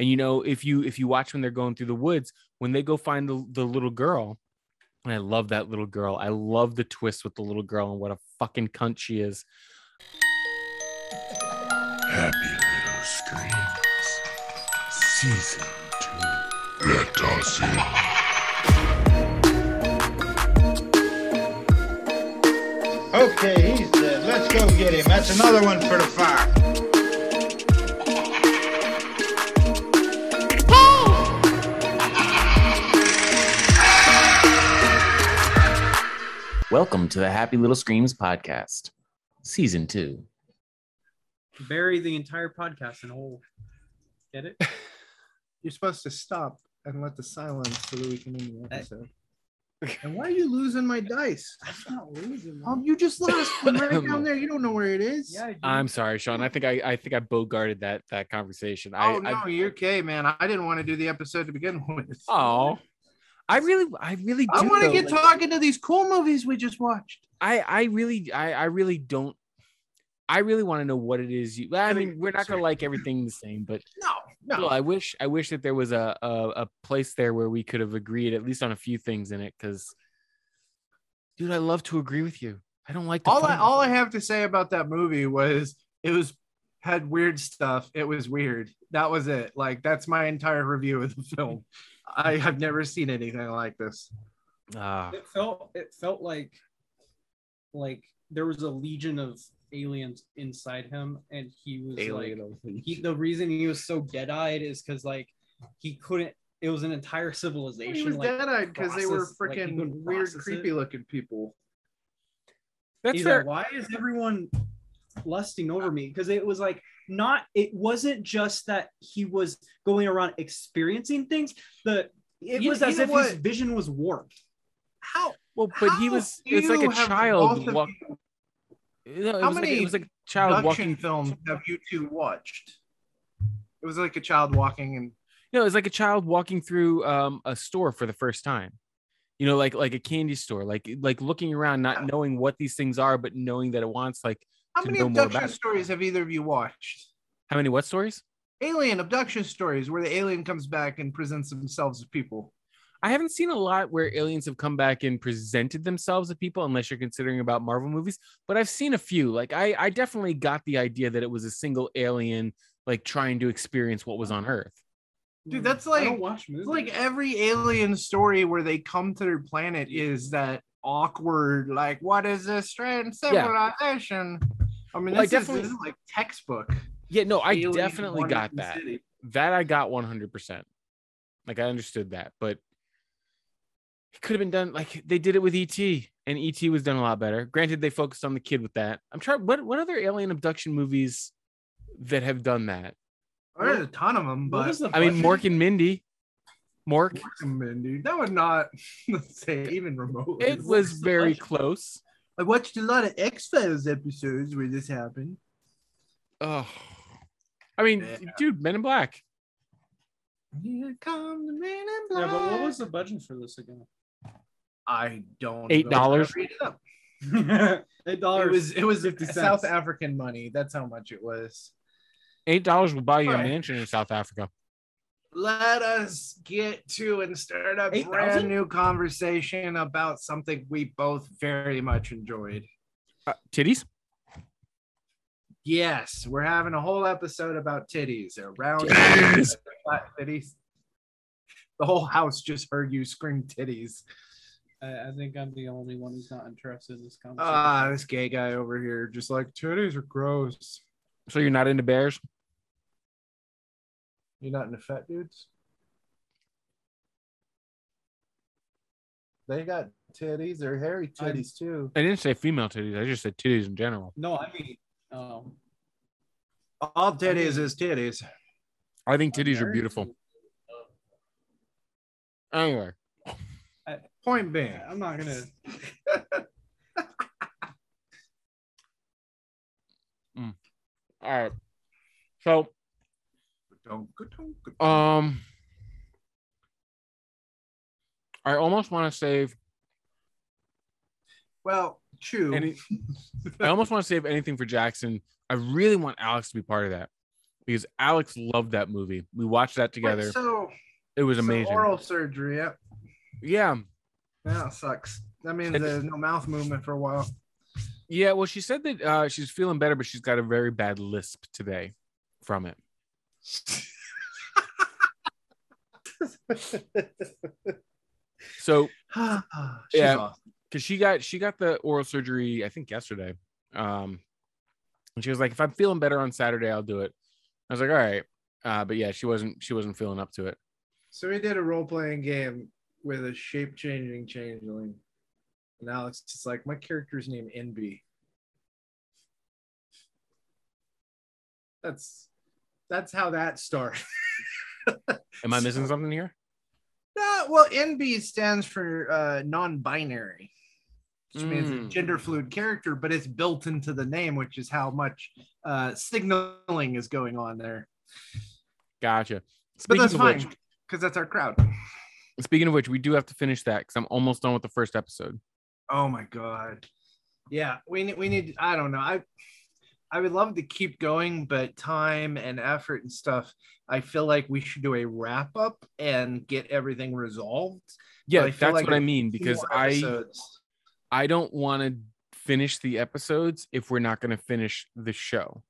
And, you know, if you watch when they're going through the woods, when they go find the little girl, and I love that little girl. I love the twist with the little girl and what a fucking cunt she is. Happy Little Screams, Season 2. Let us in. Okay, he's dead. Let's go get him. That's another one for the fire. Hey! Welcome to the Happy Little Screams podcast, Season 2. Bury the entire podcast in a hole. Get it? You're supposed to stop and let the silence so that we can end the episode. And why are you losing my dice? I'm not losing them. You just lost right down there. You don't know where it is. Yeah, I'm sorry, Sean. I think I bogarted that conversation. You're okay, man. I didn't want to do the episode to begin with. Oh, I really do. I want to get talking to these cool movies we just watched. I really don't. I really want to know what it is. I mean, we're not going to like everything the same, but no. I wish that there was a place there where we could have agreed at least on a few things in it. Because, dude, I love to agree with you. I don't like all I have to say about that movie was had weird stuff. It was weird. That was it. Like, that's my entire review of the film. I have never seen anything like this. It felt like there was a legion of aliens inside him, and he was the reason he was so dead-eyed is because he couldn't. It was an entire civilization. He was dead-eyed because they were freaking weird, creepy-looking people. That's fair. Like, why is everyone lusting over me? Because it was It wasn't just that he was going around experiencing things. It was as if his vision was warped. How? Well, but he was. It's like a child. It was like a child walking films have you two watched? It was like a child walking it was like a child walking through a store for the first time. You know, like a candy store, like looking around, not knowing what these things are, but knowing that it wants how many abduction stories have either of you watched? How many what stories? Alien abduction stories where the alien comes back and presents themselves to people. I haven't seen a lot where aliens have come back and presented themselves to people, unless you're considering about Marvel movies. But I've seen a few. I definitely got the idea that it was a single alien, trying to experience what was on Earth. Dude, that's every alien story where they come to their planet is that awkward, what is this strange civilization? Yeah. I mean, this is textbook. Yeah, no, I definitely got that. City. That I got 100%. I understood that, but. It could have been done they did it with E.T., and E.T. was done a lot better. Granted, they focused on the kid with that. I'm trying. What other alien abduction movies that have done that? There's a ton of them, but Mork and Mindy. Mork and Mindy. That was not even remotely. It was very close. I watched a lot of X-Files episodes where this happened. Oh, dude, Men in Black. Here come the Men in Black. Yeah, but what was the budget for this again? I don't know. $8. $8. It was 50 cents. South African money. That's how much it was. $8 will buy you a mansion in South Africa. Let us get to and start a brand new conversation about something we both very much enjoyed. Titties? Yes, we're having a whole episode about titties. Around titties. The whole house just heard you scream titties. I think I'm the only one who's not interested in this conversation. This gay guy over here just titties are gross. So you're not into bears? You're not into fat dudes? They got titties. They're hairy titties, too. I didn't say female titties. I just said titties in general. No, I mean... all titties is titties. I think titties are beautiful. Anyway, point being, I'm not gonna. All right. So, I almost want to save. Well. True. I almost want to save anything for Jackson. I really want Alex to be part of that. because Alex loved that movie. We watched that together. Wait, so it was amazing. Oral surgery, yep. Yeah. That sucks. That means there's no mouth movement for a while. Yeah, well, she said that she's feeling better, but she's got a very bad lisp today from it. So yeah, because she got the oral surgery, I think yesterday, and she was like, if I'm feeling better on Saturday, I'll do it. I was like, all right, but yeah, she wasn't feeling up to it. So we did a role-playing game with a shape-changing changeling, and Alex is like, my character's name NB. That's how that started. Am I missing something here? No, well, NB stands for non-binary, which means a gender fluid character, but it's built into the name, which is how much signaling is going on there. Gotcha. But that's fine, because that's our crowd. Speaking of which, we do have to finish that because I'm almost done with the first episode. Oh my god! Yeah, we need. I don't know. I would love to keep going, but time and effort and stuff. I feel like we should do a wrap up and get everything resolved. Yeah, that's like what I mean, because I don't want to finish the episodes if we're not going to finish the show,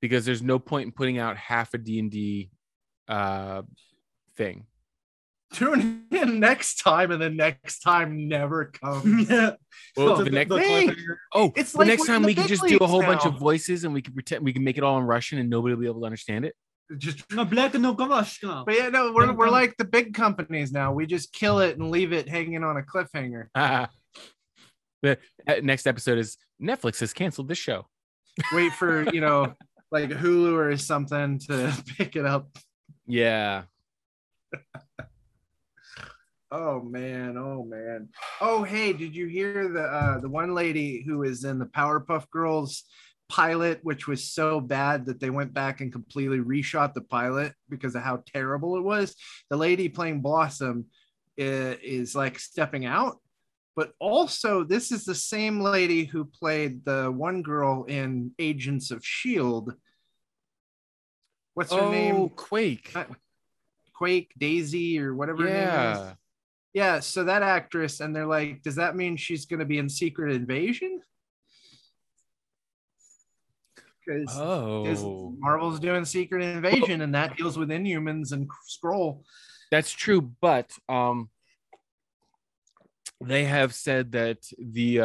because there's no point in putting out half a D&D thing. Tune in next time, and the next time never comes. Well, the next time we can just do a whole bunch of voices, and we can pretend we can make it all in Russian, and nobody will be able to understand it. Just no black and no gosh. But yeah, no, we're like the big companies now. We just kill it and leave it hanging on a cliffhanger. The next episode is Netflix has canceled this show. Wait for like Hulu or something to pick it up. Yeah. Oh man, oh man. Oh hey, did you hear the one lady who is in the Powerpuff Girls pilot, which was so bad that they went back and completely reshot the pilot because of how terrible it was? The lady playing Blossom is like stepping out, but also this is the same lady who played the one girl in Agents of S.H.I.E.L.D. What's her name? Quake. Quake, Daisy, or whatever her name is. Yeah, so that actress, and they're like, does that mean she's going to be in Secret Invasion? Because Marvel's doing Secret Invasion, and that deals with Inhumans and Skrull. That's true, but they have said that the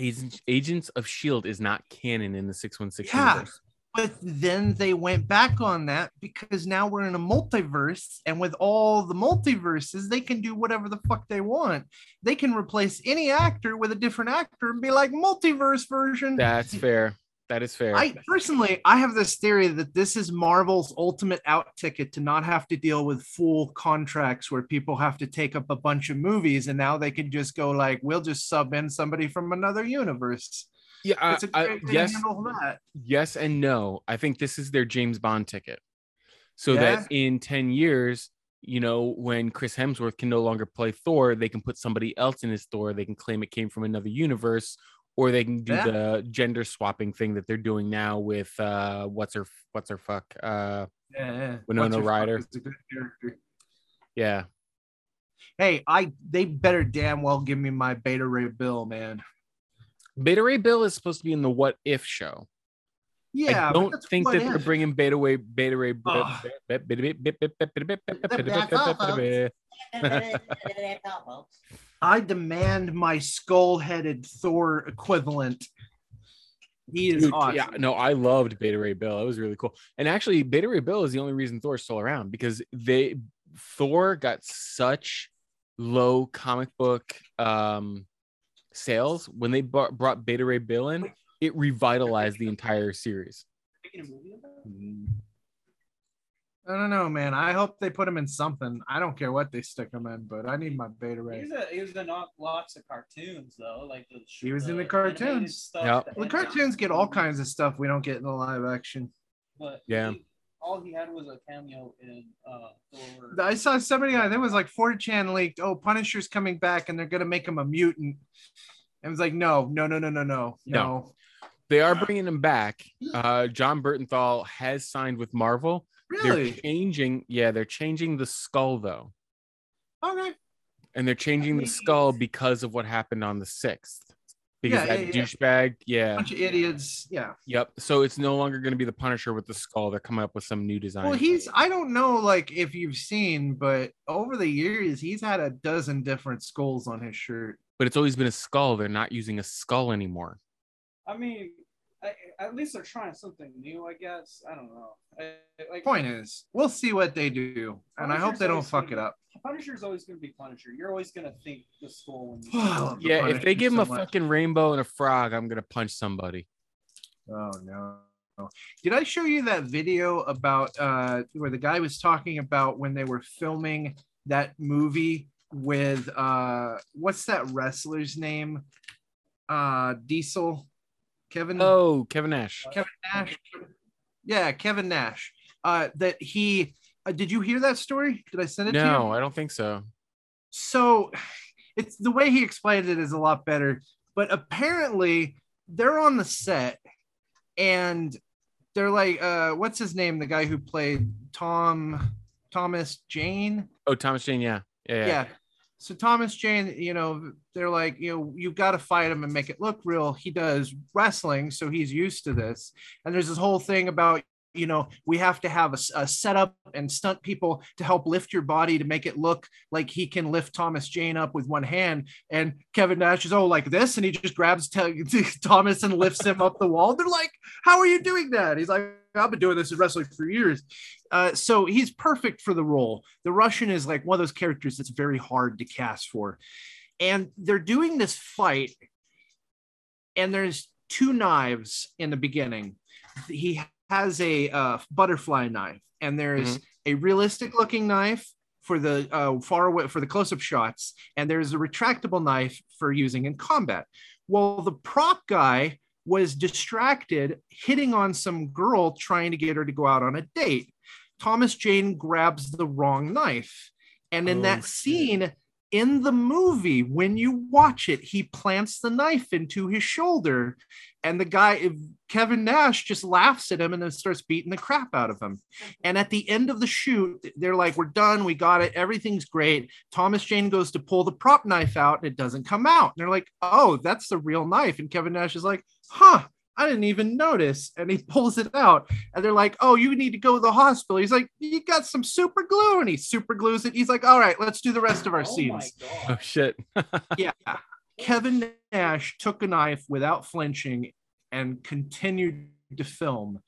Agents of S.H.I.E.L.D. is not canon in the 616 universe. But then they went back on that because now we're in a multiverse, and with all the multiverses, they can do whatever the fuck they want. They can replace any actor with a different actor and be like multiverse version. That's fair. That is fair. I personally have this theory that this is Marvel's ultimate out ticket to not have to deal with full contracts where people have to take up a bunch of movies, and now they can just go like, we'll just sub in somebody from another universe. Yeah, yes and no. I think this is their James Bond ticket, that in 10 years, when Chris Hemsworth can no longer play Thor, they can put somebody else in his Thor. They can claim it came from another universe, or they can do the gender swapping thing that they're doing now with what's her fuck? Winona Ryder. Is a good character. Yeah. Hey, they better damn well give me my Beta Ray Bill, man. Beta Ray Bill is supposed to be in the What If show. Yeah, I don't think that they're bringing Beta Ray. I demand my skull-headed Thor equivalent. He is awesome. Yeah, no, I loved Beta Ray Bill. It was really cool. And actually, Beta Ray Bill is the only reason Thor's still around, because Thor got such low comic book sales when they brought Beta Ray Bill in. It revitalized the entire series. I don't know, man. I hope they put him in something. I don't care what they stick him in, but I need my Beta Ray. He was in lots of cartoons, though. Like he was in the cartoons. Stuff, yep. The cartoons get all kinds of stuff we don't get in the live action. But yeah. All he had was a cameo in Thor. I saw somebody, I think it was like 4chan leaked, Punisher's coming back and they're going to make him a mutant. And it was like, no. They are bringing him back. John Bernthal has signed with Marvel. Really? They're changing. Yeah, they're changing the Skrull though. Okay. And they're changing the Skrull because of what happened on the 6th. Because douchebag, bunch of idiots, Yep. So it's no longer going to be the Punisher with the Skrull. They're coming up with some new design. Well, I don't know, like if you've seen, but over the years he's had a dozen different Skrulls on his shirt. But it's always been a Skrull. They're not using a Skrull anymore. I mean, at least they're trying something new, I guess. I don't know. Point is, we'll see what they do, and I hope they don't fuck it up. Punisher's always going to be Punisher. You're always going to think the Skrull. Yeah, if they give him a fucking rainbow and a frog, I'm going to punch somebody. Oh, no. Did I show you that video about where the guy was talking about when they were filming that movie with, what's that wrestler's name? Diesel? Kevin Nash. Kevin Nash. Yeah, Kevin Nash. That he did you hear that story? Did I send it to you? No, I don't think so. So it's the way he explained it is a lot better. But apparently they're on the set and they're like, what's his name? The guy who played Thomas Jane. Oh, Thomas Jane, yeah. So Thomas Jane, they're like, you've got to fight him and make it look real. He does wrestling, so he's used to this. And there's this whole thing about, we have to have a setup and stunt people to help lift your body to make it look like he can lift Thomas Jane up with one hand. And Kevin Nash is, like this. And he just grabs Thomas and lifts him up the wall. They're like, how are you doing that? He's like, I've been doing this in wrestling for years. So he's perfect for the role. The Russian is like one of those characters that's very hard to cast for. And they're doing this fight. And there's two knives in the beginning. He has a butterfly knife, and there's a realistic looking knife for the far away for the close-up shots, and there's a retractable knife for using in combat. Well, the prop guy was distracted hitting on some girl trying to get her to go out on a date. Thomas Jane grabs the wrong knife, and in that scene in the movie, when you watch it, he plants the knife into his shoulder, and the guy, Kevin Nash, just laughs at him and then starts beating the crap out of him. And at the end of the shoot, they're like, we're done. We got it. Everything's great. Thomas Jane goes to pull the prop knife out and it doesn't come out. And they're like, oh, that's the real knife. And Kevin Nash is like, I didn't even notice. And he pulls it out and they're like, oh, you need to go to the hospital. He's like, you got some super glue. And he super glues it. He's like, all right, let's do the rest of our scenes. Oh shit. Yeah. Kevin Nash took a knife without flinching and continued to film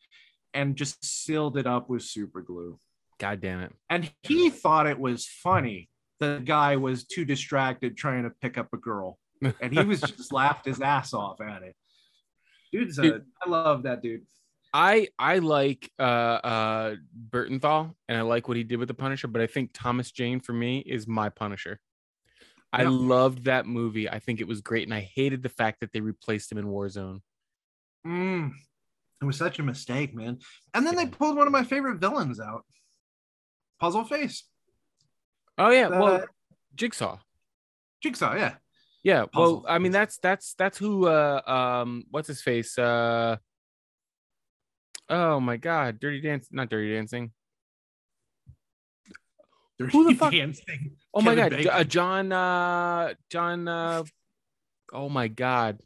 and just sealed it up with super glue. God damn it. And he thought it was funny. The guy was too distracted trying to pick up a girl and he was just laughed his ass off at it. Dude, I love that dude. I like Bernthal, and I like what he did with the Punisher, but I think Thomas Jane for me is my Punisher. Yeah. I loved that movie. I think it was great, and I hated the fact that they replaced him in Warzone. It was such a mistake, man. And then they pulled one of my favorite villains out. Puzzle Face. Oh yeah, Jigsaw. Jigsaw, yeah. Yeah, well, I mean that's who what's his face? Oh my God, Dirty Dancing. Who the fuck? Dancing. Oh my God, John. Oh my God,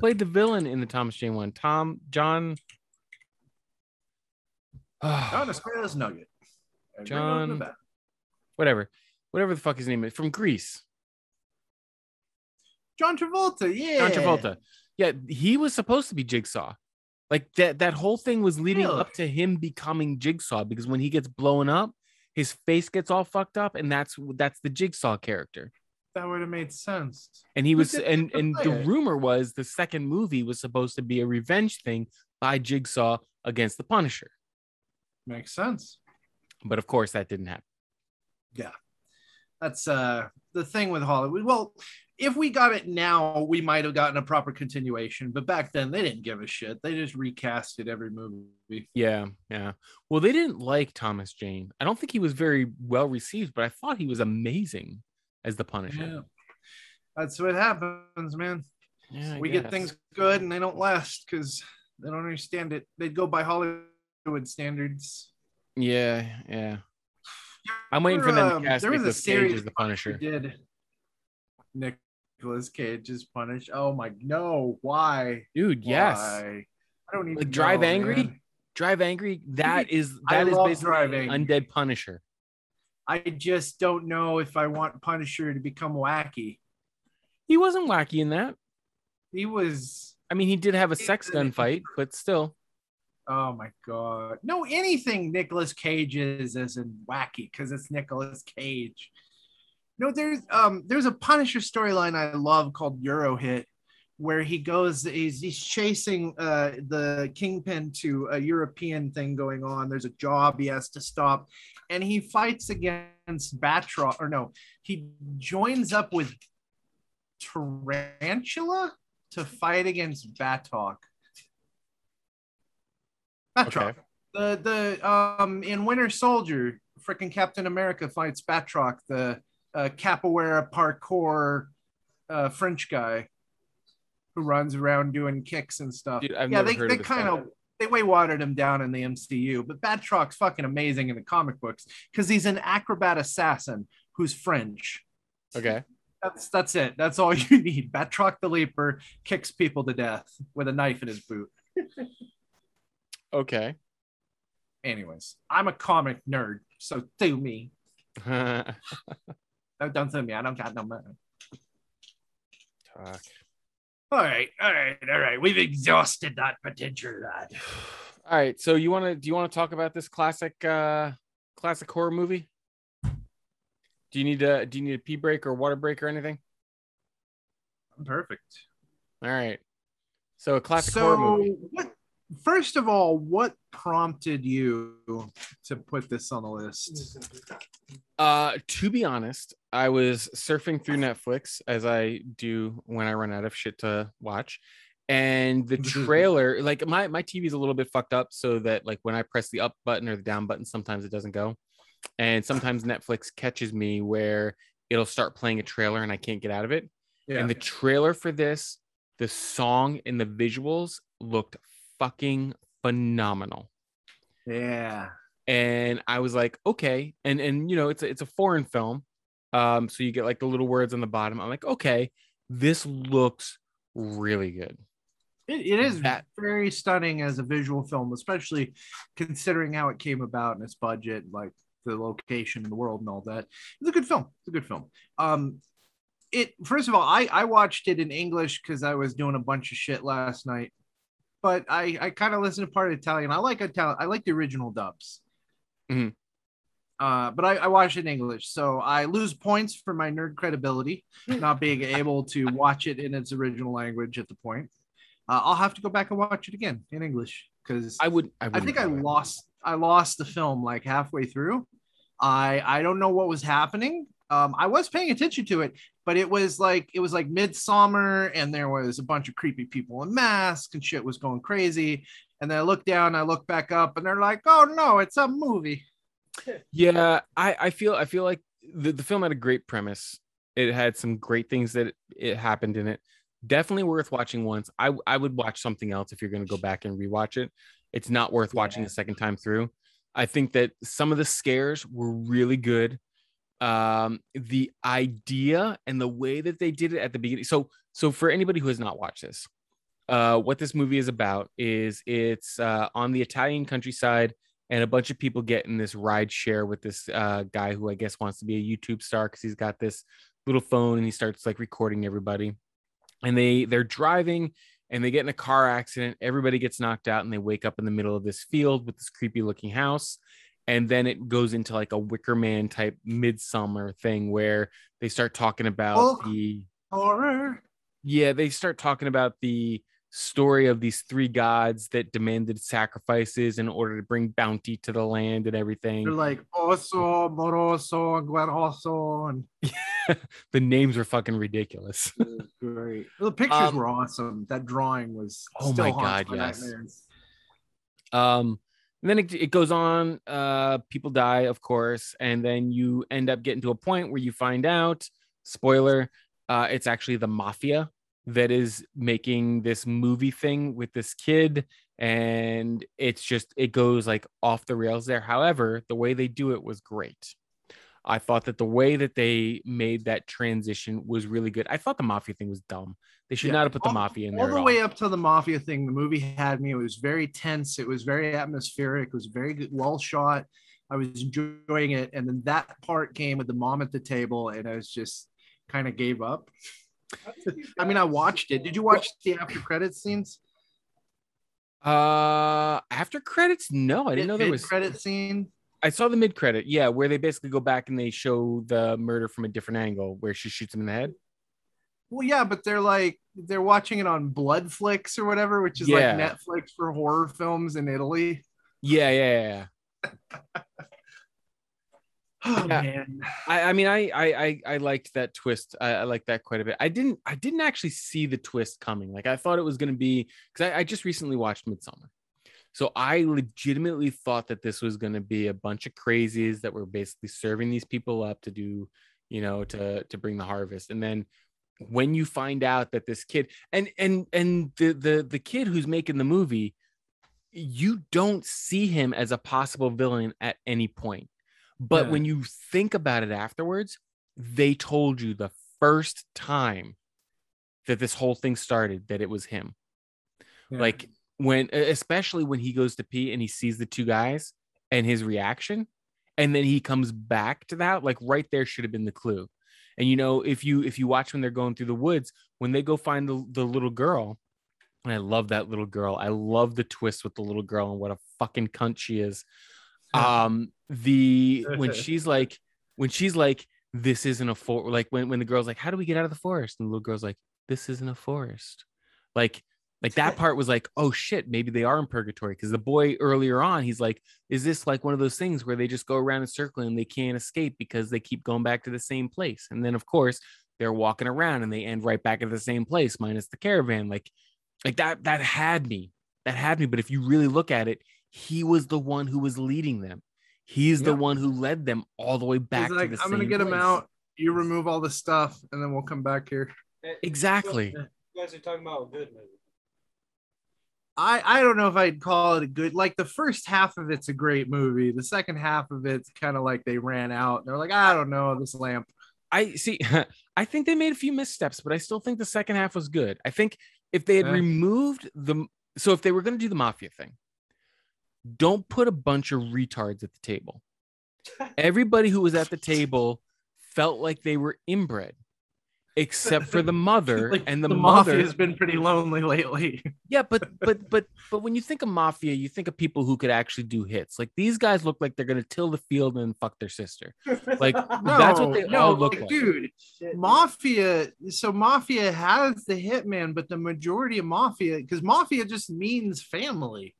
played the villain in the Thomas Jane one. John a Square's Nugget. John, whatever the fuck his name is from Greece. John Travolta. Yeah, he was supposed to be Jigsaw. Like that whole thing was leading up to him becoming Jigsaw, because when he gets blown up, his face gets all fucked up, and that's the Jigsaw character. That would have made sense. And he was and the rumor was the second movie was supposed to be a revenge thing by Jigsaw against the Punisher. Makes sense. But of course that didn't happen. Yeah. That's the thing with Hollywood. Well, if we got it now, we might have gotten a proper continuation. But back then, they didn't give a shit. They just recasted every movie. Yeah. Well, they didn't like Thomas Jane. I don't think he was very well received, but I thought he was amazing as the Punisher. Yeah. That's what happens, man. Yeah, we get things good and they don't last because they don't understand it. They go by Hollywood standards. Yeah, yeah. I'm waiting for them to cast Nicolas Cage as the Punisher. Did Nicolas Cage as Punisher? Oh my, no! Why, dude? Yes. Why? I don't even like Drive Angry. Man. Drive Angry. That is basically Drive Angry. Undead Punisher. I just don't know if I want Punisher to become wacky. He wasn't wacky in that. He was. I mean, he did have a sex gun fight, but still. Oh my God! No, anything Nicolas Cage is isn't wacky because it's Nicolas Cage. No, there's a Punisher storyline I love called Eurohit, where he goes, he's chasing the Kingpin to a European thing going on. There's a job he has to stop, and he fights against Batroc, or no, he joins up with Tarantula to fight against Batroc. Batroc. Okay. The in Winter Soldier, freaking Captain America fights Batroc, the capoeira parkour French guy who runs around doing kicks and stuff. Dude, they way watered him down in the MCU, but Batroc's fucking amazing in the comic books because he's an acrobat assassin who's French. Okay. That's it. That's all you need. Batroc the Leaper kicks people to death with a knife in his boot. Okay. Anyways, I'm a comic nerd, so sue me. No, don't sue me. I don't got no money. Talk. All right. We've exhausted that potential, lad. All right. So do you want to talk about this classic horror movie? Do you need a pee break or water break or anything? I'm perfect. All right. So a classic horror movie. First of all, what prompted you to put this on the list? To be honest, I was surfing through Netflix, as I do when I run out of shit to watch. And the trailer, like my TV is a little bit fucked up so that like when I press the up button or the down button, sometimes it doesn't go. And sometimes Netflix catches me where it'll start playing a trailer and I can't get out of it. Yeah. And the trailer for this, the song and the visuals looked fucking phenomenal. Yeah. And I was like, okay. And you know, it's a foreign film. So you get like the little words on the bottom. I'm like, okay, this looks really good. It is very stunning as a visual film, especially considering how it came about and its budget, like the location in the world and all that. It's a good film. First of all, I watched it in English because I was doing a bunch of shit last night. But I kind of listen to part of Italian. I like the original dubs. Mm-hmm. But I watch it in English, so I lose points for my nerd credibility, not being able to watch it in its original language at the point. I'll have to go back and watch it again in English because I lost the film like halfway through. I don't know what was happening. I was paying attention to it, but it was like Midsommar, and there was a bunch of creepy people in masks and shit was going crazy. And then I look down, I look back up, and they're like, "Oh no, it's a movie." Yeah, I feel like the film had a great premise. It had some great things that it happened in it. Definitely worth watching once. I would watch something else if you're going to go back and rewatch it. It's not worth watching a second time through. I think that some of the scares were really good. The idea and the way that they did it at the beginning. So for anybody who has not watched this, what this movie is about is it's on the Italian countryside, and a bunch of people get in this ride share with this guy who I guess wants to be a YouTube star because he's got this little phone and he starts like recording everybody. And they're driving and they get in a car accident. Everybody gets knocked out and they wake up in the middle of this field with this creepy looking house. And then it goes into like a Wicker Man type Midsommar thing where they start talking about the horror. Yeah, they start talking about the story of these three gods that demanded sacrifices in order to bring bounty to the land and everything. They're like Oso, Moroso, Guaroso. And... the names were fucking ridiculous. Great. Well, the pictures were awesome. That drawing was. Oh still my God, yes. And then it goes on, people die, of course, and then you end up getting to a point where you find out, spoiler, it's actually the mafia that is making this movie thing with this kid, and it's just, it goes like off the rails there. However, the way they do it was great. I thought that the way that they made that transition was really good. I thought the mafia thing was dumb. They should not have put the mafia in there. All the way up to the mafia thing, the movie had me. It was very tense. It was very atmospheric. It was very good, well shot. I was enjoying it. And then that part came with the mom at the table, and I was just kind of gave up. I mean, I watched it. Did you watch the after credits scenes? After credits? No, I didn't know there was credit scene. I saw the mid-credit, yeah, where they basically go back and they show the murder from a different angle where she shoots him in the head. Well, yeah, but they're like, they're watching it on Bloodflix or whatever, which is like Netflix for horror films in Italy. Yeah. Oh man. I mean I liked that twist. I liked that quite a bit. I didn't actually see the twist coming. Like I thought it was gonna be, because I just recently watched Midsommar. So I legitimately thought that this was going to be a bunch of crazies that were basically serving these people up to do, you know, to bring the harvest. And then when you find out that this kid and the kid who's making the movie, you don't see him as a possible villain at any point. But when you think about it afterwards, they told you the first time that this whole thing started that it was him. Yeah. Like, especially when he goes to pee and he sees the two guys and his reaction, and then he comes back to that, like right there should have been the clue. And you know, if you watch when they're going through the woods, when they go find the little girl, and I love that little girl. I love the twist with the little girl and what a fucking cunt she is. When she's like, this isn't a forest. Like when the girl's like, how do we get out of the forest? And the little girl's like, this isn't a forest. Like that part was like, oh shit, maybe they are in purgatory. Because the boy earlier on, he's like, is this like one of those things where they just go around in a circle and they can't escape because they keep going back to the same place? And then of course they're walking around and they end right back at the same place, minus the caravan. Like that had me. But if you really look at it, he was the one who was leading them. He's the one who led them all the way back. He's like, to the I'm same gonna get place. Him out. You remove all the stuff, and then we'll come back here. Exactly. You guys are talking about a good movie. I don't know if I'd call it a good, like the first half of it's a great movie. The second half of it's kind of like they ran out. They're like, I don't know, this lamp. I see. I think they made a few missteps, but I still think the second half was good. I think if they had removed if they were going to do the mafia thing, don't put a bunch of retards at the table. Everybody who was at the table felt like they were inbred. Except for the mother, like, and the mother has been pretty lonely lately. Yeah, but when you think of mafia, you think of people who could actually do hits. Like these guys look like they're gonna till the field and fuck their sister. Like that's what they all look like. Dude, mafia. So mafia has the hitman, but the majority of mafia, because mafia just means family.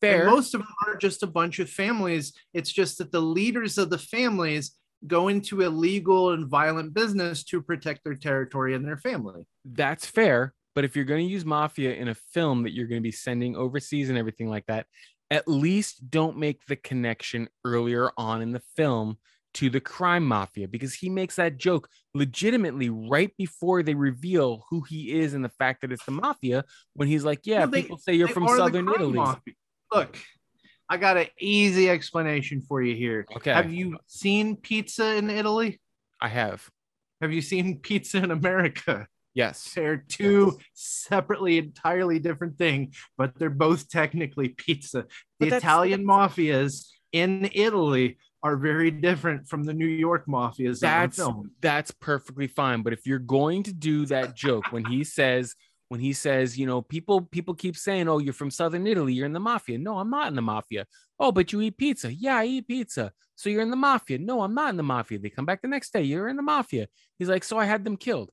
Fair. And most of them are just a bunch of families. It's just that the leaders of the families go into illegal and violent business to protect their territory and their family. That's fair. But if you're going to use mafia in a film that you're going to be sending overseas and everything like that, at least don't make the connection earlier on in the film to the crime mafia, because he makes that joke legitimately right before they reveal who he is and the fact that it's the mafia, when he's like, people say you're from Southern Italy. Look, I got an easy explanation for you here. Okay. Have you seen pizza in Italy? I have. Have you seen pizza in America? Yes. They're two separately entirely different thing, but they're both technically pizza. But the Italian mafias in Italy are very different from the New York mafias. That's perfectly fine. But if you're going to do that joke, when he says, you know, people keep saying, oh, you're from Southern Italy, you're in the mafia. No, I'm not in the mafia. Oh, but you eat pizza. Yeah, I eat pizza. So you're in the mafia. No, I'm not in the mafia. They come back the next day. You're in the mafia. He's like, so I had them killed.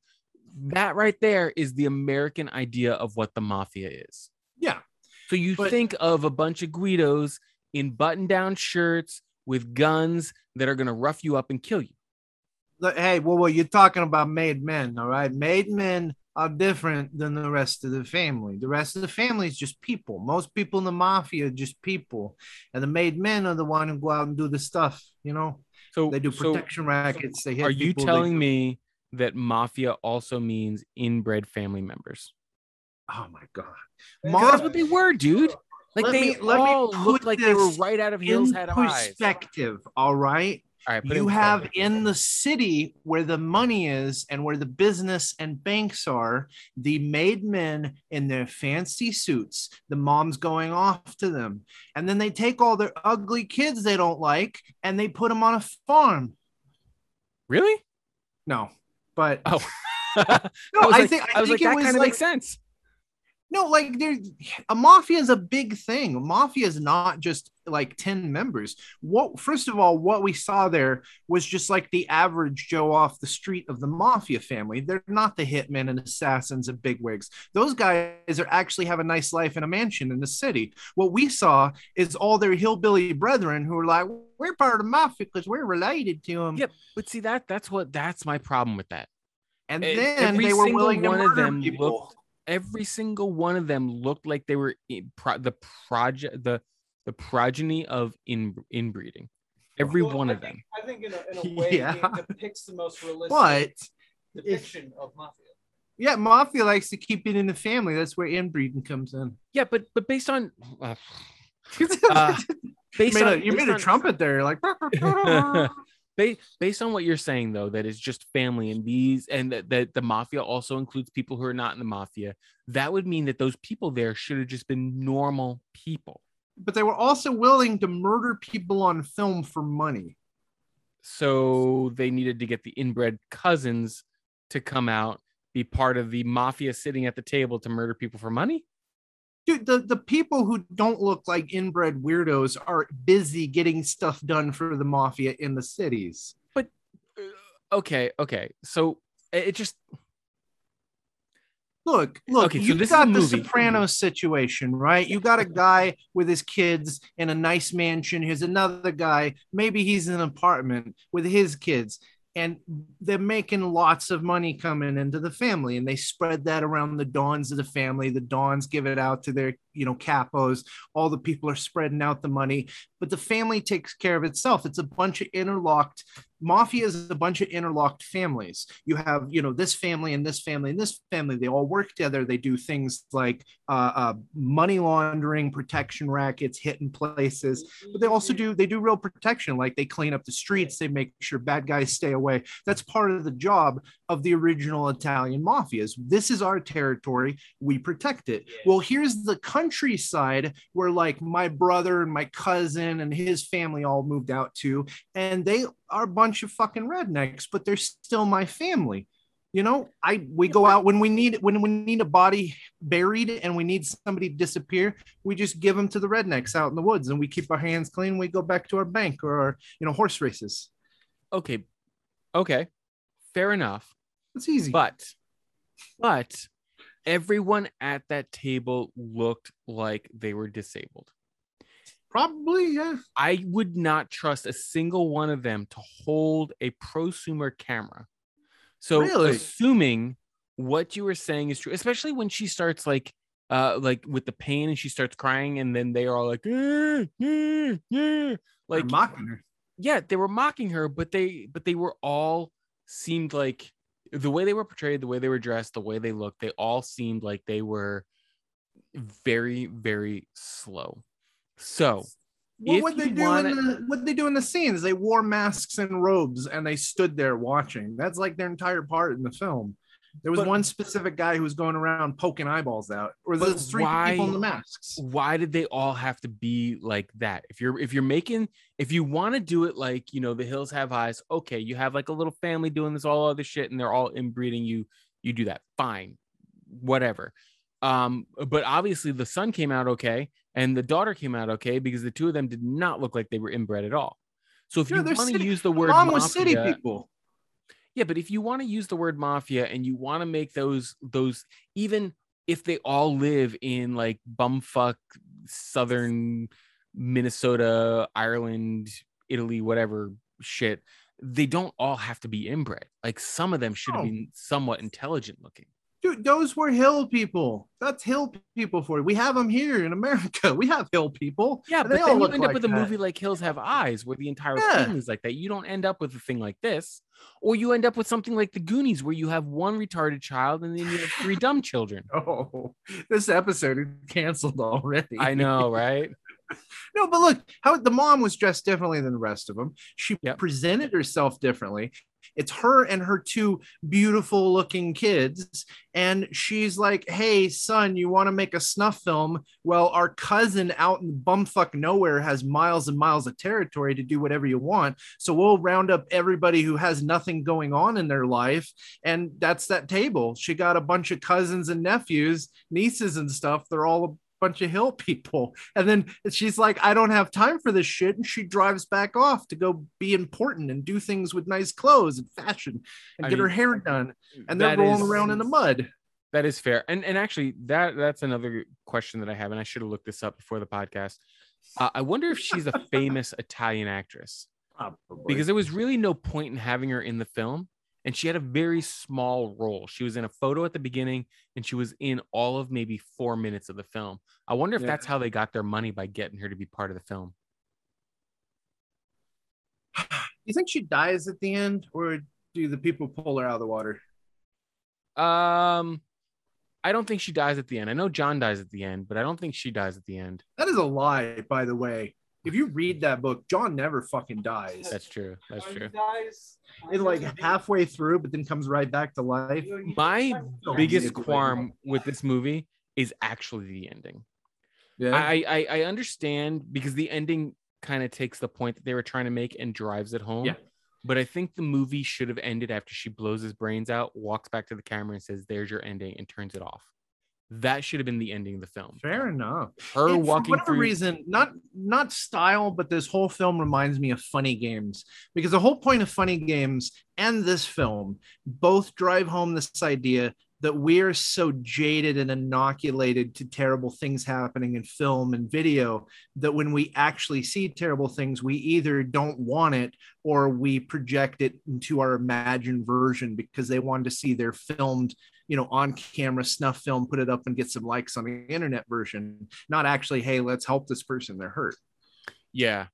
That right there is the American idea of what the mafia is. Yeah. So you think of a bunch of Guidos in button-down shirts with guns that are going to rough you up and kill you. Hey, well, you're talking about made men, all right? Made men are different than the rest of the family. The rest of the family is just people. Most people in the mafia are just people, and the made men are the one who go out and do the stuff. You know, so they do protection rackets. Are you telling me that mafia also means inbred family members. Oh my God. That's what they were, dude. Like they all looked like they were right out of Hills Have Eyes. Perspective, all right? All right, you have in the city where the money is and where the business and banks are, the made men in their fancy suits, the moms going off to them. And then they take all their ugly kids they don't like and they put them on a farm. Really? No, but I think that kind of makes sense. No, like a mafia is a big thing. A mafia is not just like 10 members. First of all, what we saw there was just like the average Joe off the street of the mafia family. They're not the hitmen and assassins and bigwigs. Those guys are actually have a nice life in a mansion in the city. What we saw is all their hillbilly brethren who are like, we're part of the mafia because we're related to them. Yep, but see that's my problem with that. And then they were willing to murder people. Every single one of them looked like they were the progeny of inbreeding. Every one of them. I think in a way it depicts the most realistic depiction of mafia. Yeah, mafia likes to keep it in the family. That's where inbreeding comes in. Yeah, but based on you made a trumpet there, like based on what you're saying, though, that it's just family and that the mafia also includes people who are not in the mafia. That would mean that those people there should have just been normal people. But they were also willing to murder people on film for money. So they needed to get the inbred cousins to come out, be part of the mafia sitting at the table to murder people for money? Dude, the people who don't look like inbred weirdos are busy getting stuff done for the mafia in the cities. But, okay. So it just... Look, okay, so you've got the Sopranos situation, right? You got a guy with his kids in a nice mansion. Here's another guy. Maybe he's in an apartment with his kids. And they're making lots of money coming into the family, and they spread that around the dons of the family. The dons give it out to their, capos. All the people are spreading out the money, but the family takes care of itself. It's a bunch of interlocked mafia is a bunch of interlocked families. You have, this family and this family and this family. They all work together. They do things like money laundering, protection rackets, hitting places, but they also do real protection. Like they clean up the streets. They make sure bad guys stay away. That's part of the job of the original Italian mafias. This is our territory. We protect it. Yeah. Well, here's the countryside where like my brother and my cousin and his family all moved out to, and they are a bunch of fucking rednecks, but they're still my family. We go out when we need a body buried and we need somebody to disappear. We just give them to the rednecks out in the woods, and we keep our hands clean. We go back to our bank or our, horse races. Okay, fair enough. It's easy, but everyone at that table looked like they were disabled. Probably, yeah. I would not trust a single one of them to hold a prosumer camera. So assuming what you were saying is true, especially when she starts like with the pain and she starts crying, and then they are all like, like mocking her. Yeah, they were mocking her, but they were all seemed like the way they were portrayed, the way they were dressed, the way they looked, they all seemed like they were very, very slow. So what they do in the scenes, they wore masks and robes and they stood there watching. That's like their entire part in the film. There was one specific guy who was going around poking eyeballs out, or those three people in the masks. Why did they all have to be like that? If you want to do it like, the Hills Have Eyes, okay, you have like a little family doing this, all other shit, and they're all inbreeding, you do that. Fine. Whatever. But obviously the son came out okay and the daughter came out okay, because the two of them did not look like they were inbred at all. So if you want to use the word mafia, city people. Yeah, but if you want to use the word mafia and you want to make those, even if they all live in like bumfuck southern Minnesota, Ireland, Italy, whatever shit, they don't all have to be inbred. Like some of them should have been somewhat intelligent looking. Dude, those were hill people. That's hill people for you. We have them here in America. We have hill people. Yeah, but they then you end up with a movie like Hills Have Eyes where the entire family is like that. You don't end up with a thing like this. Or you end up with something like The Goonies where you have one retarded child and then you have three dumb children. Oh, this episode is canceled already. I know, right? No, but look, how the mom was dressed differently than the rest of them. She presented herself differently. It's her and her two beautiful looking kids. And she's like, hey, son, you want to make a snuff film? Well, our cousin out in bumfuck nowhere has miles and miles of territory to do whatever you want. So we'll round up everybody who has nothing going on in their life. And that's that table. She got a bunch of cousins and nephews, nieces and stuff. They're all a bunch of hill people. And then she's like, I don't have time for this shit, and she drives back off to go be important and do things with nice clothes and fashion and get her hair done, and they're rolling around in the mud. That is fair. And actually that's another question that I have, and I should have looked this up before the podcast. I wonder if she's a famous Italian actress. Probably. Because there was really no point in having her in the film, and she had a very small role. She was in a photo at the beginning, and she was in all of maybe 4 minutes of the film. I wonder if that's how they got their money, by getting her to be part of the film. You think she dies at the end, or do the people pull her out of the water? I don't think she dies at the end. I know John dies at the end, but I don't think she dies at the end. That is a lie, by the way. If you read that book, John never fucking dies. That's true. That's true. It's like halfway through, but then comes right back to life. My biggest qualm with this movie is actually the ending. Yeah, I understand, because the ending kind of takes the point that they were trying to make and drives it home. Yeah. But I think the movie should have ended after she blows his brains out, walks back to the camera and says, there's your ending, and turns it off. That should have been the ending of the film. Fair enough. Her walking for whatever reason, not style, but this whole film reminds me of Funny Games, because the whole point of Funny Games and this film both drive home this idea that we're so jaded and inoculated to terrible things happening in film and video that when we actually see terrible things, we either don't want it or we project it into our imagined version because they wanted to see their filmed, you know, on camera snuff film, put it up and get some likes on the internet version, not actually, hey, let's help this person, they're hurt. Yeah.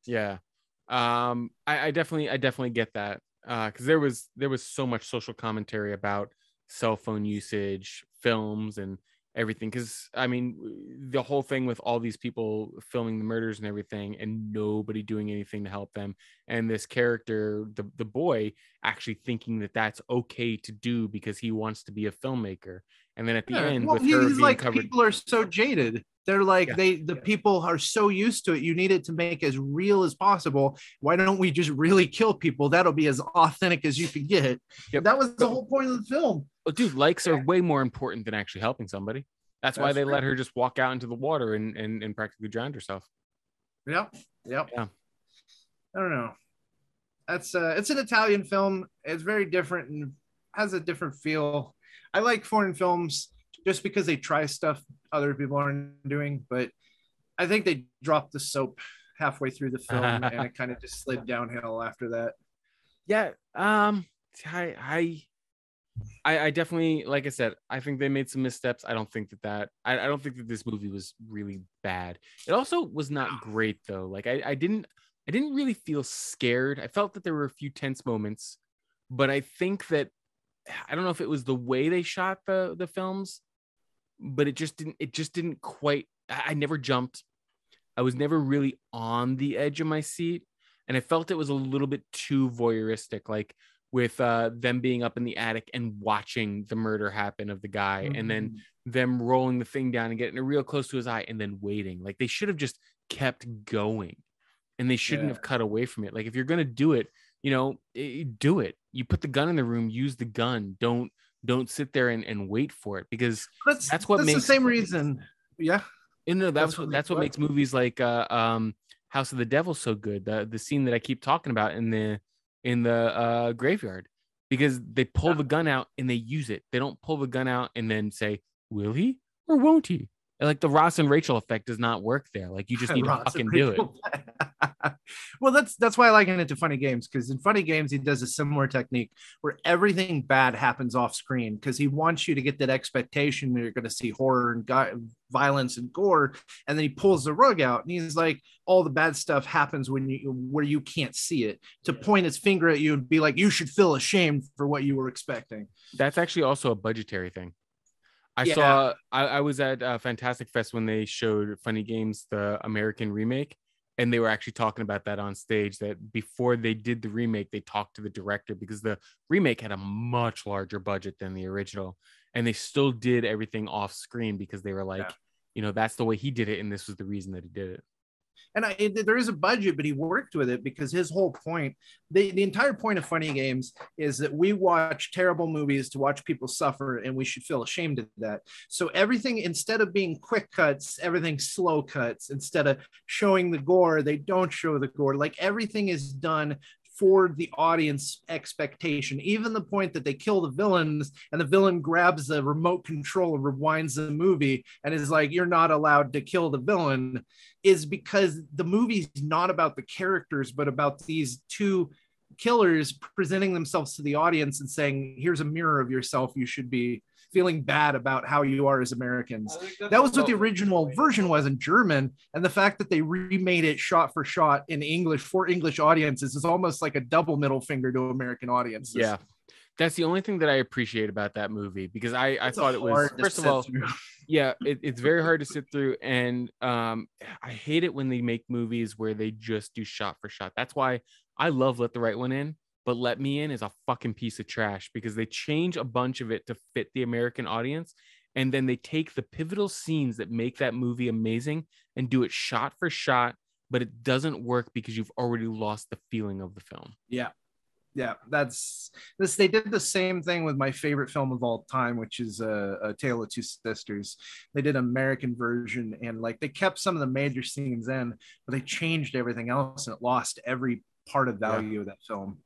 I definitely get that, because there was so much social commentary about cell phone usage, films, and everything. Because I mean, the whole thing with all these people filming the murders and everything, and nobody doing anything to help them, and this character, the boy, actually thinking that that's okay to do because he wants to be a filmmaker. And then at the end, well, with her being like, covered, people are so jaded. They're like, people are so used to it. You need it to make as real as possible. Why don't we just really kill people? That'll be as authentic as you can get. Yep. That was the whole point of the film. Well, dude, likes are way more important than actually helping somebody. That's why they let her just walk out into the water and practically drowned herself. Yep. I don't know. That's it's an Italian film. It's very different and has a different feel. I like foreign films just because they try stuff other people aren't doing, but I think they dropped the soap halfway through the film and it kind of just slid downhill after that. Yeah. I definitely, like I said, I think they made some missteps. I don't think I don't think that this movie was really bad. It also was not great though. Like I didn't really feel scared. I felt that there were a few tense moments, but I think that, I don't know if it was the way they shot the films, but it just didn't quite, I never jumped. I was never really on the edge of my seat. And I felt it was a little bit too voyeuristic, like with them being up in the attic and watching the murder happen of the guy, and then them rolling the thing down and getting it real close to his eye and then waiting. Like they should have just kept going, and they shouldn't have cut away from it. Like if you're going to do it, you know, do it. You put the gun in the room, use the gun. Don't sit there and wait for it, because that's what makes the same reason. Yeah. And no, that's what makes movies like House of the Devil so good. The scene that I keep talking about in the graveyard, because they pull the gun out and they use it. They don't pull the gun out and then say, will he or won't he? Like the Ross and Rachel effect does not work there. Like you just need to fucking do it. Well, that's why I liken it to Funny Games, because in Funny Games, he does a similar technique where everything bad happens off screen because he wants you to get that expectation that you're going to see horror and violence and gore. And then he pulls the rug out and he's like, all the bad stuff happens when you where you can't see it, to point his finger at you and be like, you should feel ashamed for what you were expecting. That's actually also a budgetary thing. I was at Fantastic Fest when they showed Funny Games, the American remake, and they were actually talking about that on stage, that before they did the remake, they talked to the director because the remake had a much larger budget than the original. And they still did everything off screen because they were like, you know, that's the way he did it. And this was the reason that he did it. And there is a budget, but he worked with it because his whole point, the entire point of Funny Games is that we watch terrible movies to watch people suffer, and we should feel ashamed of that. So everything, instead of being quick cuts, everything slow cuts. Instead of showing the gore, they don't show the gore. Like everything is done for the audience expectation, even the point that they kill the villains and the villain grabs the remote control and rewinds the movie and is like, you're not allowed to kill the villain, is because the movie's not about the characters, but about these two killers presenting themselves to the audience and saying, here's a mirror of yourself. You should be feeling bad about how you are as Americans. That was what the original version was in German. And the fact that they remade it shot for shot in English for English audiences is almost like a double middle finger to American audiences. Yeah. That's the only thing that I appreciate about that movie, because I thought it was, first of all, yeah, it's very hard to sit through. And I hate it when they make movies where they just do shot for shot. That's why I love Let the Right One In. But Let Me In is a fucking piece of trash because they change a bunch of it to fit the American audience. And then they take the pivotal scenes that make that movie amazing and do it shot for shot, but it doesn't work because you've already lost the feeling of the film. Yeah. Yeah. That's this. They did the same thing with my favorite film of all time, which is A Tale of Two Sisters. They did an American version and like they kept some of the major scenes in, but they changed everything else and it lost every part of value of that film.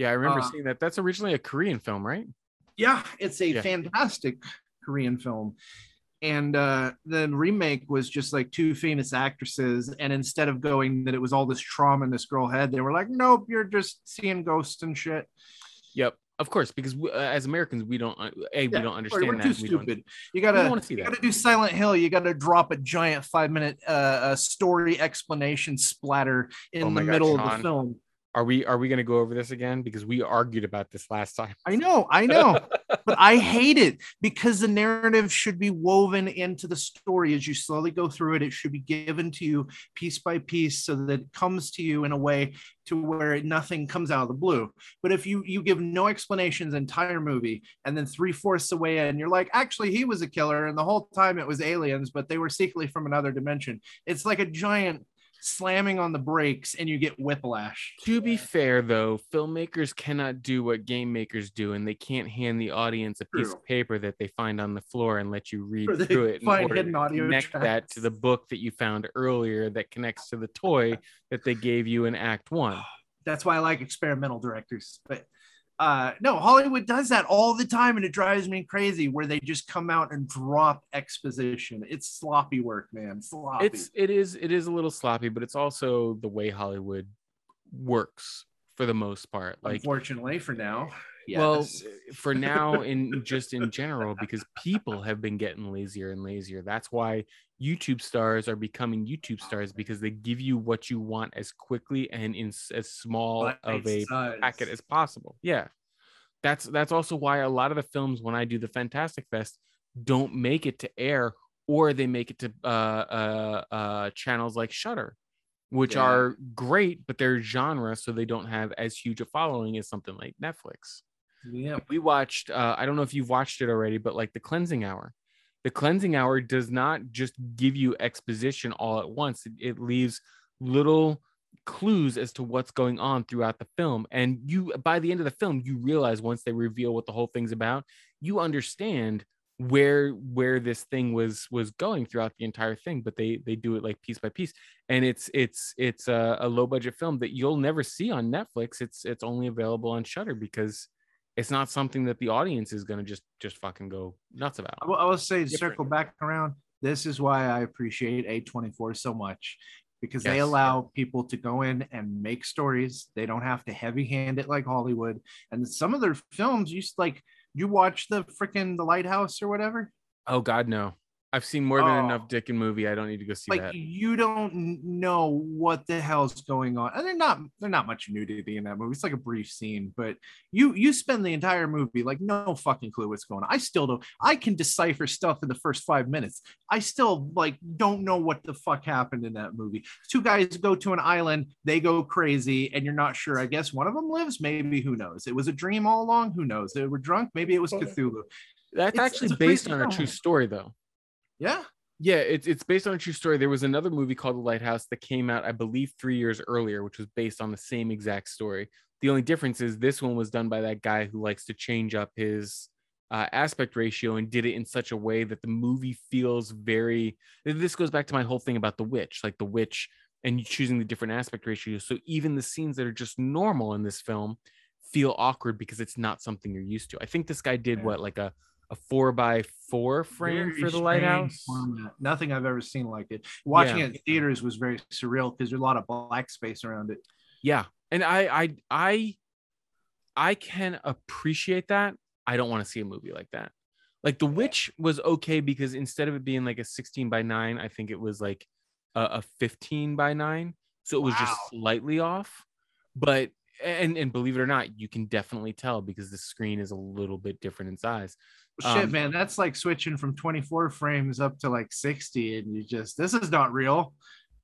Yeah, I remember seeing that. That's originally a Korean film, right? Yeah, it's a fantastic Korean film. And the remake was just like two famous actresses. And instead of going that it was all this trauma in this girl head, they were like, nope, you're just seeing ghosts and shit. Yep. Of course, because we, as Americans, we don't we don't understand we're that. We're too stupid. You gotta do Silent Hill. You gotta drop a giant 5-minute story explanation splatter in the middle of the film. Are we going to go over this again? Because we argued about this last time. I know, but I hate it because the narrative should be woven into the story. As you slowly go through it, it should be given to you piece by piece so that it comes to you in a way to where nothing comes out of the blue. But if you give no explanations the entire movie and then 3/4 the way in, you're like, actually, he was a killer. And the whole time it was aliens, but they were secretly from another dimension. It's like a giant slamming on the brakes and you get whiplash. To be fair though, filmmakers cannot do what game makers do, and they can't hand the audience a piece of paper that they find on the floor and let you read through it in order to connect that to the book that you found earlier that connects to the toy that they gave you in Act One. That's why I like experimental directors, but no, Hollywood does that all the time and it drives me crazy where they just come out and drop exposition. It's sloppy work, man. Sloppy. It is a little sloppy, but it's also the way Hollywood works for the most part. Like, unfortunately for now. Yes. Well, for now in just in general, because people have been getting lazier and lazier. That's why YouTube stars are becoming YouTube stars, because they give you what you want as quickly and in as small of a packet as possible. Yeah. That's also why a lot of the films when I do the Fantastic Fest don't make it to air, or they make it to channels like Shudder, which are great, but they're genre, so they don't have as huge a following as something like Netflix. Yeah, we watched, I don't know if you've watched it already, but like The Cleansing Hour. The Cleansing Hour does not just give you exposition all at once. It leaves little clues as to what's going on throughout the film. And you, by the end of the film, you realize once they reveal what the whole thing's about, you understand where this thing was going throughout the entire thing. But they do it like piece by piece. And it's a low budget film that you'll never see on Netflix. It's only available on Shudder because it's not something that the audience is going to just fucking go nuts about. I will say, circle back around. This is why I appreciate A24 so much, because yes, they allow people to go in and make stories. They don't have to heavy hand it like Hollywood. And some of their films, you watch the freaking The Lighthouse or whatever. Oh God, no. I've seen more than enough dick and movie. I don't need to go see that. You don't know what the hell's going on. And they're not much nudity in that movie. It's like a brief scene, but you spend the entire movie no fucking clue what's going on. I still don't. I can decipher stuff in the first 5 minutes. I still don't know what the fuck happened in that movie. Two guys go to an island, they go crazy, and you're not sure. I guess one of them lives, maybe, who knows? It was a dream all along, who knows? They were drunk, maybe it was Cthulhu. That's actually based on a true story though. Yeah, it's based on a true story. There was another movie called The Lighthouse that came out, I believe, 3 years earlier, which was based on the same exact story. The only difference is this one was done by that guy who likes to change up his aspect ratio and did it in such a way that the movie feels very... This goes back to my whole thing about The Witch, The Witch and choosing the different aspect ratios. So even the scenes that are just normal in this film feel awkward because it's not something you're used to. I think this guy did a 4x4 frame for The Lighthouse. Nothing I've ever seen like it. Watching it in theaters was very surreal because there's a lot of black space around it. Yeah, and I can appreciate that. I don't want to see a movie like that. The Witch was okay because instead of it being a 16:9, I think it was a 15:9. So it was just slightly off, but. And believe it or not, you can definitely tell because the screen is a little bit different in size. Shit, man, that's like switching from 24 frames up to 60, and this is not real.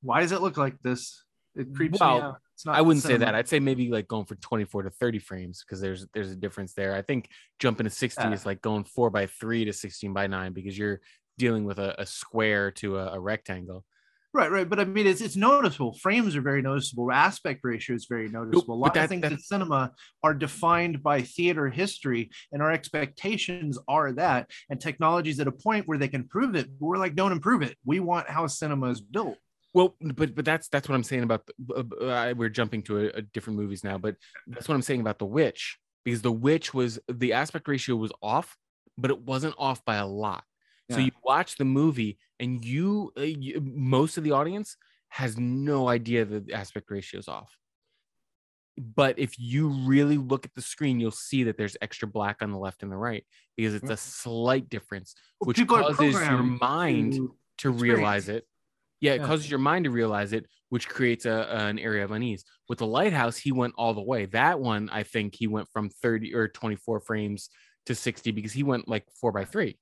Why does it look like this? It creeps me out. It's not. I wouldn't say that. I'd say maybe going from 24 to 30 frames because there's a difference there. I think jumping to 60 is like going 4:3 to 16:9 because you're dealing with a square to a rectangle. Right. But I mean, it's noticeable. Frames are very noticeable. Aspect ratio is very noticeable. A lot of things in cinema are defined by theater history, and our expectations are that. And technology's at a point where they can prove it. But we're don't improve it. We want how cinema is built. Well, but that's what I'm saying about. We're jumping to a different movies now, but that's what I'm saying about The Witch, because The Witch was the aspect ratio was off, but it wasn't off by a lot. Yeah. So you watch the movie and you most of the audience has no idea that the aspect ratio is off. But if you really look at the screen, you'll see that there's extra black on the left and the right because it's a slight difference, which causes your mind to realize it. Yeah, it causes your mind to realize it, which creates an area of unease. With The Lighthouse, he went all the way. That one, I think he went from 30 or 24 frames to 60 because he went 4:3.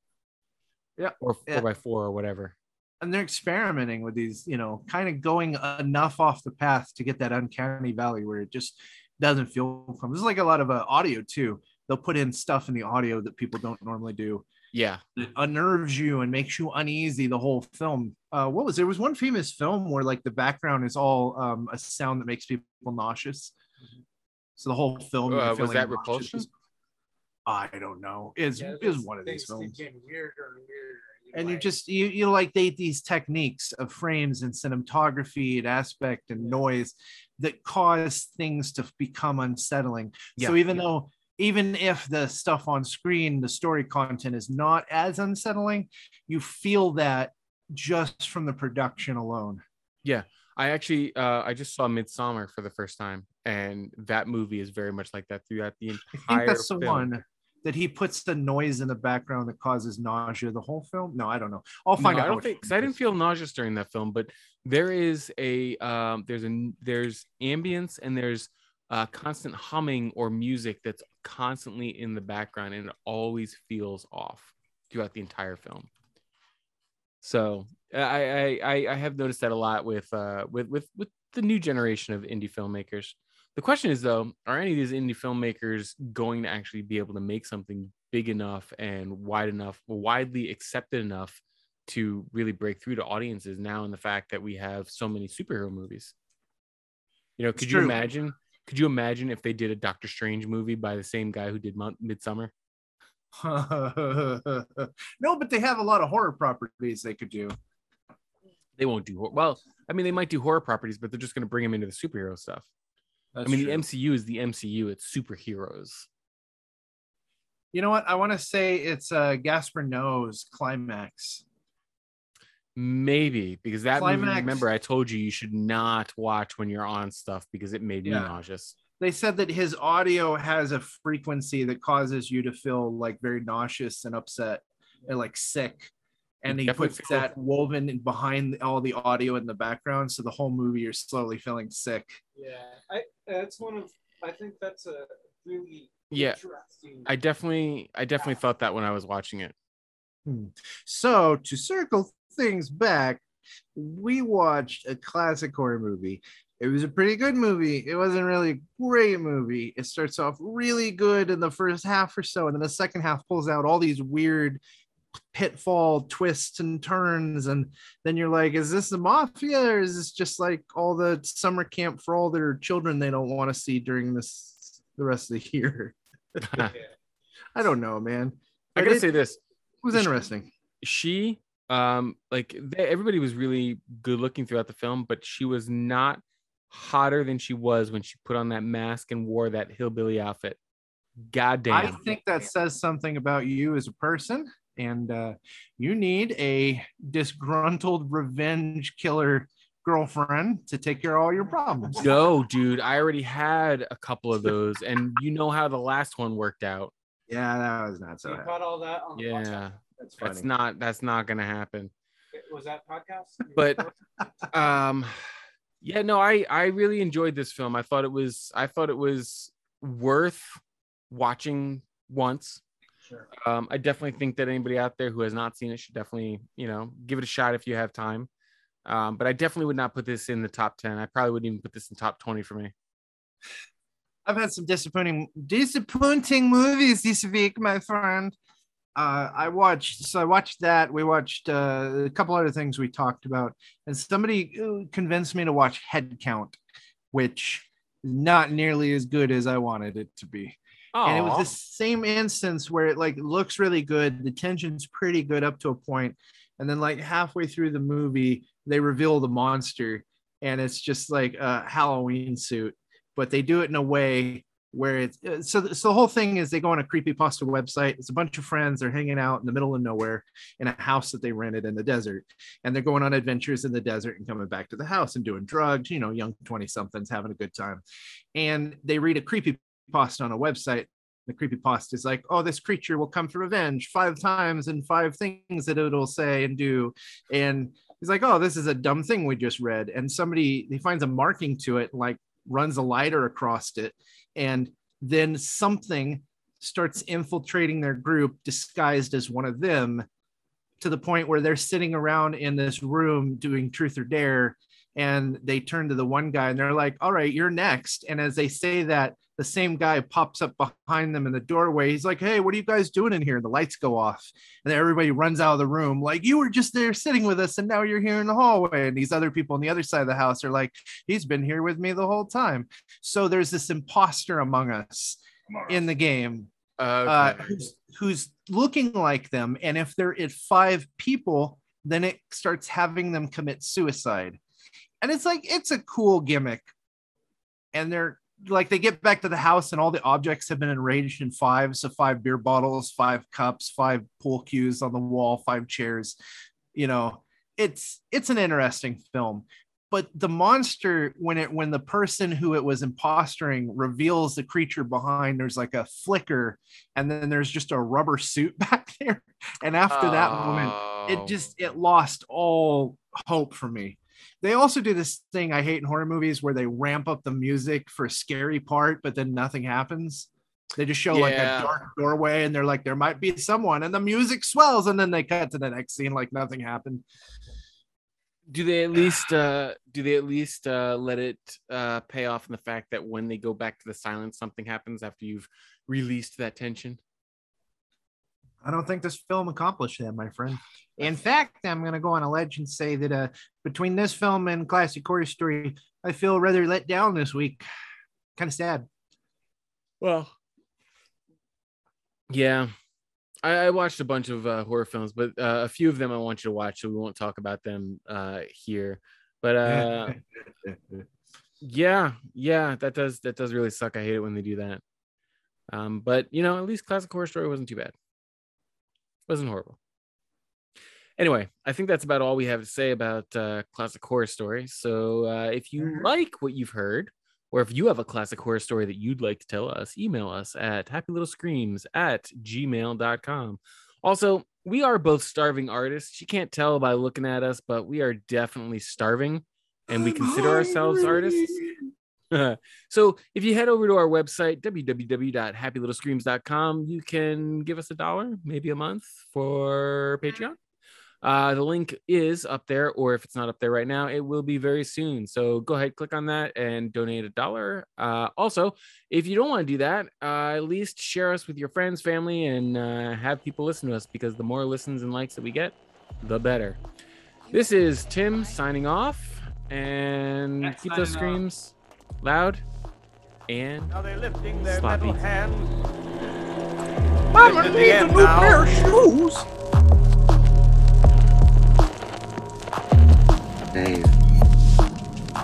Yeah, or 4:4 or whatever. And they're experimenting with these, kind of going enough off the path to get that uncanny valley where it just doesn't feel from. This is a lot of audio too. They'll put in stuff in the audio that people don't normally do. Yeah, it unnerves you and makes you uneasy the whole film. There was one famous film where the background is all a sound that makes people nauseous. So the whole film was that Repulsion? I don't know. It's one of these films. Weirder. And you they these techniques of frames and cinematography and aspect and noise that cause things to become unsettling. Yeah, so even if the stuff on screen, the story content is not as unsettling, you feel that just from the production alone. Yeah. I actually, I just saw Midsommar for the first time, and that movie is very much like that throughout the entire film. I think that's the one that he puts the noise in the background that causes nausea the whole film. No, I don't know. I'll find out. I don't think because I didn't feel nauseous during that film, but there is there's ambience and there's constant humming or music that's constantly in the background, and it always feels off throughout the entire film. So I have noticed that a lot with the new generation of indie filmmakers. The question is though, are any of these indie filmmakers going to actually be able to make something big enough and wide enough, widely accepted enough to really break through to audiences now in the fact that we have so many superhero movies? Could you imagine if they did a Doctor Strange movie by the same guy who did Midsommar? No, but they have a lot of horror properties they could do. They won't do they might do horror properties, but they're just going to bring them into the superhero stuff. That's true. The MCU is the MCU. It's superheroes. You know what? I want to say it's Gaspar Noé's Climax. Maybe, because that Climax, movie, remember I told you should not watch when you're on stuff because it made me nauseous. They said that his audio has a frequency that causes you to feel like very nauseous and upset and like sick. And he puts that woven behind all the audio in the background. So the whole movie, you're slowly feeling sick. Yeah, I think that's a really interesting. I definitely thought that when I was watching it. So to circle things back, we watched a classic horror movie. It was a pretty good movie. It wasn't really a great movie. It starts off really good in the first half or so. And then the second half pulls out all these weird pitfall twists and turns, and then you're like, is this the mafia, or is this just like all the summer camp for all their children they don't want to see during the rest of the year? I don't know, man. I gotta say this, it was interesting. Everybody was really good looking throughout the film, but she was not hotter than she was when she put on that mask and wore that hillbilly outfit. Goddamn. I think that says something about you as a person. And you need a disgruntled revenge killer girlfriend to take care of all your problems. No, dude, I already had a couple of those, and you know how the last one worked out. Yeah, that was not so. You caught all that on the podcast. That's funny. That's not gonna happen. Was that podcast? But I really enjoyed this film. I thought it was worth watching once. Sure. I definitely think that anybody out there who has not seen it should definitely, give it a shot if you have time. But I definitely would not put this in the top 10. I probably wouldn't even put this in top 20 for me. I've had some disappointing movies this week, my friend. I watched that. We watched a couple other things we talked about, and somebody convinced me to watch Headcount, which is not nearly as good as I wanted it to be. Aww. And it was the same instance where it like looks really good. The tension's pretty good up to a point. And then like halfway through the movie, they reveal the monster, and it's just like a Halloween suit, but they do it in a way where it's so the whole thing is they go on a creepypasta website. It's a bunch of friends. They're hanging out in the middle of nowhere in a house that they rented in the desert. And they're going on adventures in the desert and coming back to the house and doing drugs, young 20 somethings having a good time. And they read a creepypasta on a website. The creepypasta is like, oh, this creature will come for revenge 5 times and 5 things that it'll say and do. And he's like, oh, this is a dumb thing we just read. And he finds a marking to it, like runs a lighter across it. And then something starts infiltrating their group disguised as one of them, to the point where they're sitting around in this room doing truth or dare. And they turn to the one guy and they're like, all right, you're next. And as they say that, the same guy pops up behind them in the doorway. He's like, hey, what are you guys doing in here? And the lights go off. And then everybody runs out of the room. Like, you were just there sitting with us, and now you're here in the hallway. And these other people on the other side of the house are like, he's been here with me the whole time. So there's this imposter among us in the game, who's looking like them. And if they're at 5 people, then it starts having them commit suicide. And it's like, it's a cool gimmick. And they're like, they get back to the house and all the objects have been arranged in 5s. So 5 beer bottles, 5 cups, 5 pool cues on the wall, 5 chairs. It's an interesting film. But the monster, when the person who it was impostering reveals the creature behind, there's like a flicker, and then there's just a rubber suit back there. And after that moment, it lost all hope for me. They also do this thing I hate in horror movies where they ramp up the music for a scary part, but then nothing happens. They just show like a dark doorway, and they're like, there might be someone, and the music swells, and then they cut to the next scene like nothing happened. Do they at least let it pay off in the fact that when they go back to the silence, something happens after you've released that tension? I don't think this film accomplished that, my friend. In fact, I'm going to go on a ledge and say that between this film and Classic Horror Story, I feel rather let down this week. Kind of sad. Well, yeah. I watched a bunch of horror films, but a few of them I want you to watch, so we won't talk about them here. But yeah, that does really suck. I hate it when they do that. But, at least Classic Horror Story wasn't too bad. Wasn't horrible. Anyway, I think that's about all we have to say about classic horror stories. So if you like what you've heard, or if you have a classic horror story that you'd like to tell us, email us at happylittlescreams@gmail.com. Also, we are both starving artists. You can't tell by looking at us, but we are definitely starving, and we consider ourselves artists. So if you head over to our website, www.happylittlescreams.com, you can give us $1, maybe a month, for Patreon. The link is up there, or if it's not up there right now, it will be very soon. So go ahead, click on that and donate $1. Also, if you don't want to do that, at least share us with your friends, family, and have people listen to us, because the more listens and likes that we get, the better. This is Tim signing off, and that's keep those screams loud and now they're lifting their sloppy metal hands. Mama needs a new pair of shoes. Dave,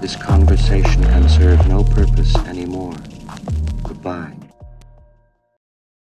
this conversation can serve no purpose anymore. Goodbye.